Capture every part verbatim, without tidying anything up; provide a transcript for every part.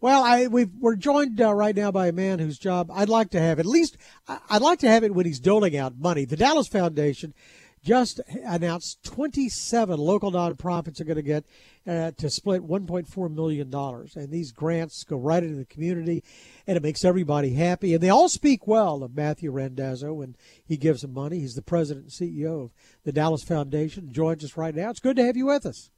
Well, I, we've, we're joined uh, right now by a man whose job I'd like to have. At least I'd like to have it when he's doling out money. The Dallas Foundation just announced twenty-seven local nonprofits are going to get uh, to split one point four million dollars. And these grants go right into the community, and it makes everybody happy. And they all speak well of Matthew Randazzo when he gives them money. He's the president and C E O of the Dallas Foundation. Joins us right now. It's good to have you with us.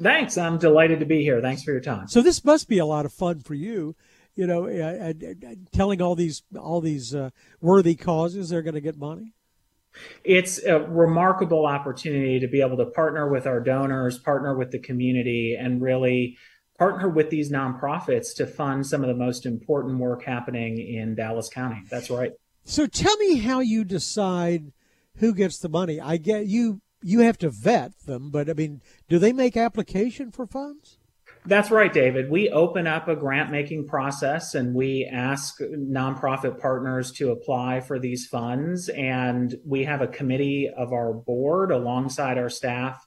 Thanks. I'm delighted to be here. Thanks for your time. So this must be a lot of fun for you, you know, uh, uh, telling all these all these uh, worthy causes they're going to get money. It's a remarkable opportunity to be able to partner with our donors, partner with the community, and really partner with these nonprofits to fund some of the most important work happening in Dallas County. That's right. So tell me how you decide who gets the money. I get you. You have to vet them, but I mean, do they make application for funds? That's right, David. We open up a grant-making process, and we ask nonprofit partners to apply for these funds. And we have a committee of our board alongside our staff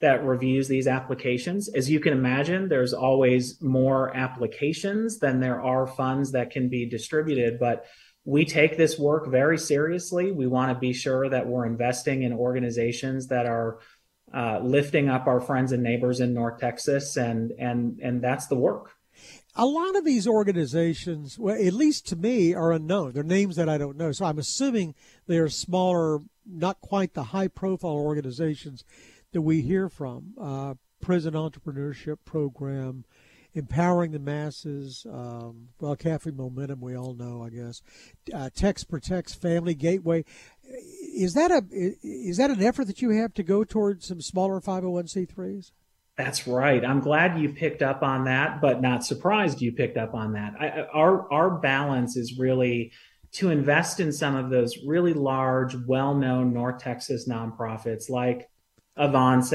that reviews these applications. As you can imagine, there's always more applications than there are funds that can be distributed, but we take this work very seriously. We want to be sure that we're investing in organizations that are uh, lifting up our friends and neighbors in North Texas, and and and that's the work. A lot of these organizations, well, at least to me, are unknown. They're names that I don't know. So I'm assuming they're smaller, not quite the high-profile organizations that we hear from. Uh, Prison Entrepreneurship Program, Empowering the Masses, um, well, Cafe Momentum, we all know, I guess. Uh, Tex Protects Family, Gateway. Is that a is that an effort that you have to go towards some smaller five oh one c threes? That's right. I'm glad you picked up on that, but not surprised you picked up on that. I, our our balance is really to invest in some of those really large, well-known North Texas nonprofits like Avance,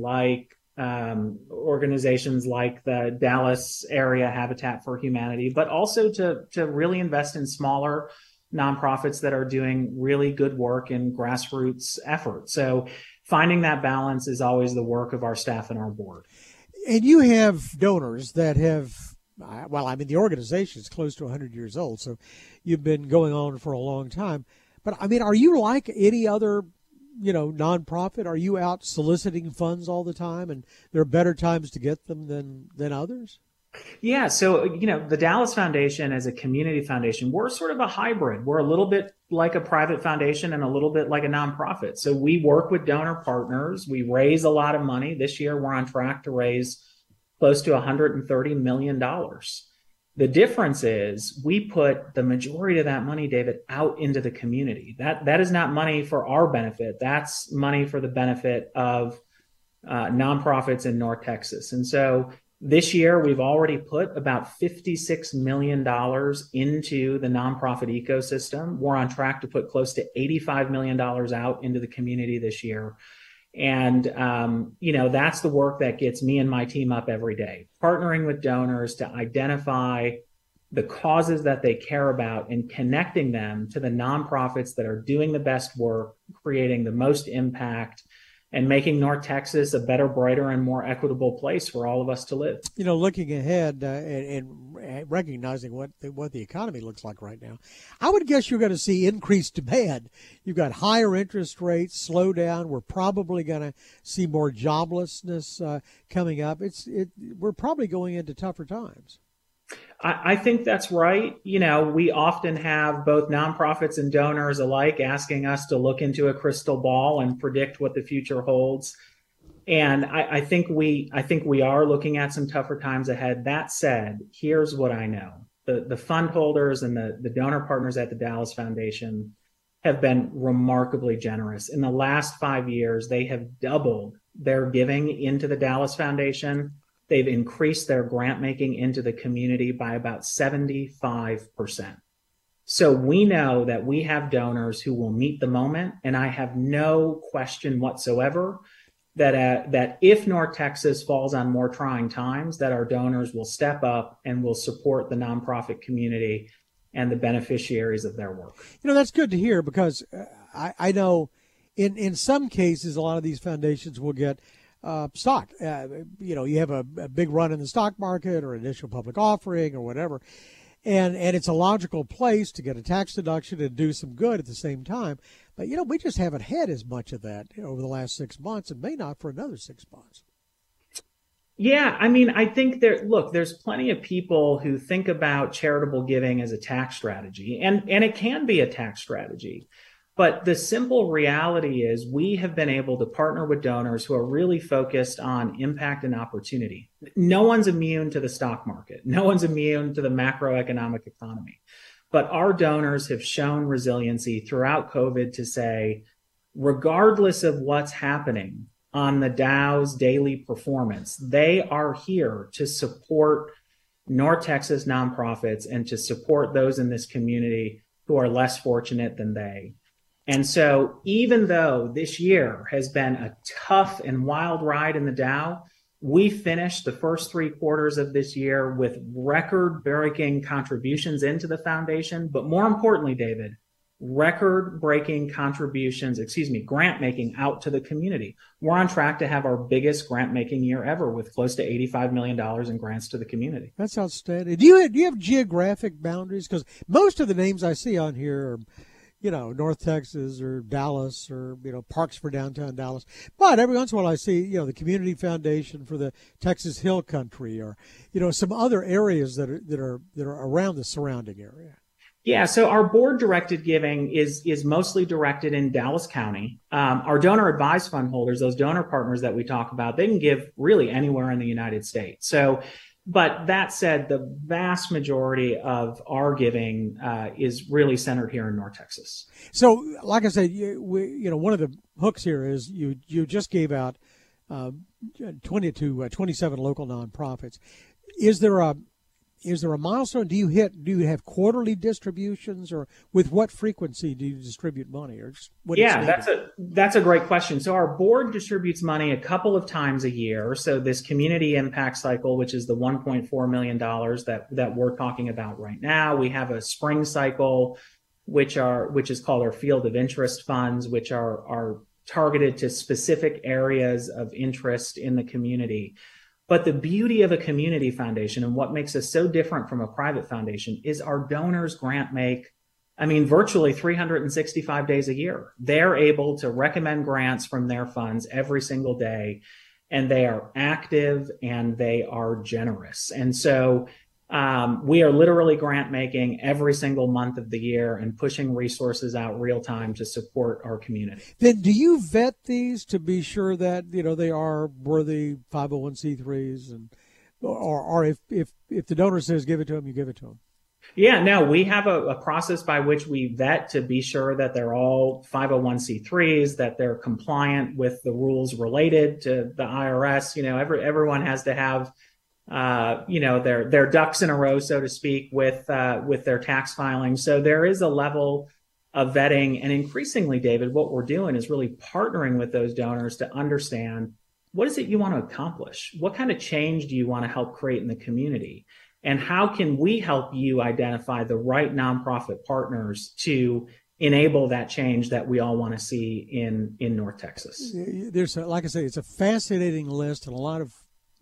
like Um, organizations like the Dallas Area Habitat for Humanity, but also to, to really invest in smaller nonprofits that are doing really good work in grassroots efforts. So finding that balance is always the work of our staff and our board. And you have donors that have, well, I mean, the organization is close to one hundred years old, so you've been going on for a long time. But I mean, are you like any other, you know, nonprofit? Are you out soliciting funds all the time, and there are better times to get them than than others? Yeah. So, you know, the Dallas Foundation as a community foundation, we're sort of a hybrid. We're a little bit like a private foundation and a little bit like a nonprofit. So we work with donor partners. We raise a lot of money. This year, we're on track to raise close to one hundred thirty million dollars. The difference is we put the majority of that money, David, out into the community. That that is not money for our benefit. That's money for the benefit of uh, nonprofits in North Texas. And so this year, we've already put about fifty-six million dollars into the nonprofit ecosystem. We're on track to put close to eighty-five million dollars out into the community this year. And, um, you know, that's the work that gets me and my team up every day, partnering with donors to identify the causes that they care about and connecting them to the nonprofits that are doing the best work, creating the most impact, and making North Texas a better, brighter, and more equitable place for all of us to live. You know, looking ahead uh, and, and recognizing what the, what the economy looks like right now, I would guess you're going to see increased demand. You've got higher interest rates, slowdown. We're probably going to see more joblessness uh, coming up. It's it. We're probably going into tougher times. I, I think that's right. You know, we often have both nonprofits and donors alike asking us to look into a crystal ball and predict what the future holds. And I, I think we I think we are looking at some tougher times ahead. That said, here's what I know. The, the fund holders and the, the donor partners at the Dallas Foundation have been remarkably generous. In the last five years, they have doubled their giving into the Dallas Foundation. They've increased their grant making into the community by about seventy-five percent. So we know that we have donors who will meet the moment, and I have no question whatsoever that uh, that if North Texas falls on more trying times, that our donors will step up and will support the nonprofit community and the beneficiaries of their work. You know, that's good to hear, because I, I know in, in some cases, a lot of these foundations will get uh, stock. Uh, you know, you have a, a big run in the stock market or initial public offering or whatever. And, and it's a logical place to get a tax deduction and do some good at the same time. But, you know, we just haven't had as much of that over the last six months and may not for another six months. Yeah, I mean, I think there, look, there's plenty of people who think about charitable giving as a tax strategy, and, and it can be a tax strategy. But the simple reality is we have been able to partner with donors who are really focused on impact and opportunity. No one's immune to the stock market. No one's immune to the macroeconomic economy. But our donors have shown resiliency throughout COVID to say, regardless of what's happening on the Dow's daily performance, they are here to support North Texas nonprofits and to support those in this community who are less fortunate than they. And so even though this year has been a tough and wild ride in the Dow, we finished the first three quarters of this year with record-breaking contributions into the foundation. But more importantly, David, record-breaking contributions, excuse me, grant-making out to the community. We're on track to have our biggest grant-making year ever with close to eighty-five million dollars in grants to the community. That's outstanding. Do you, do you have geographic boundaries? Because most of the names I see on here are, you know, North Texas or Dallas or, you know, Parks for Downtown Dallas. But every once in a while I see, you know, the Community Foundation for the Texas Hill Country or, you know, some other areas that are that are that are around the surrounding area. Yeah, so our board directed giving is is mostly directed in Dallas County. Um, our donor advised fund holders, those donor partners that we talk about, they can give really anywhere in the United States. So, but that said, the vast majority of our giving uh, is really centered here in North Texas. So, like I said, you, we, you know, one of the hooks here is you you just gave out uh, twenty-two, uh, twenty-seven local nonprofits. Is there a is there a milestone? Do you hit? Do you have quarterly distributions, or with what frequency do you distribute money? Or just what yeah, that's a that's a great question. So our board distributes money a couple of times a year. So this community impact cycle, which is the one point four million dollars that that we're talking about right now, we have a spring cycle, which are which is called our field of interest funds, which are are targeted to specific areas of interest in the community. But the beauty of a community foundation and what makes us so different from a private foundation is our donors grant make, I mean, virtually three hundred sixty-five days a year. They're able to recommend grants from their funds every single day, and they are active and they are generous. And so um, we are literally grant making every single month of the year and pushing resources out real time to support our community. Then do you vet these to be sure that, you know, they are worthy five oh one c threes and or, or if, if, if the donor says give it to them, you give it to them? Yeah, no, we have a, a process by which we vet to be sure that they're all five oh one c threes, that they're compliant with the rules related to the I R S. You know, every, everyone has to have Uh, you know, their their ducks in a row, so to speak, with uh, with their tax filing. So there is a level of vetting. And increasingly, David, what we're doing is really partnering with those donors to understand, what is it you want to accomplish? What kind of change do you want to help create in the community? And how can we help you identify the right nonprofit partners to enable that change that we all want to see in, in North Texas? There's, a, like I say, it's a fascinating list and a lot of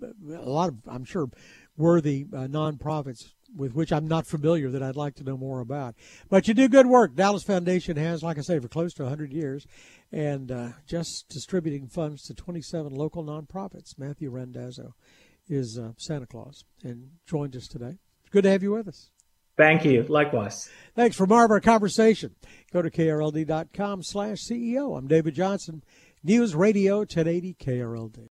a lot of, I'm sure, worthy uh, nonprofits with which I'm not familiar that I'd like to know more about. But you do good work. Dallas Foundation has, like I say, for close to one hundred years, and uh, just distributing funds to twenty-seven local nonprofits. Matthew Randazzo is uh, Santa Claus and joined us today. It's good to have you with us. Thank you. Likewise. Thanks for more of our conversation. Go to K R L D dot com slash C E O. I'm David Johnson, News Radio ten eighty K R L D.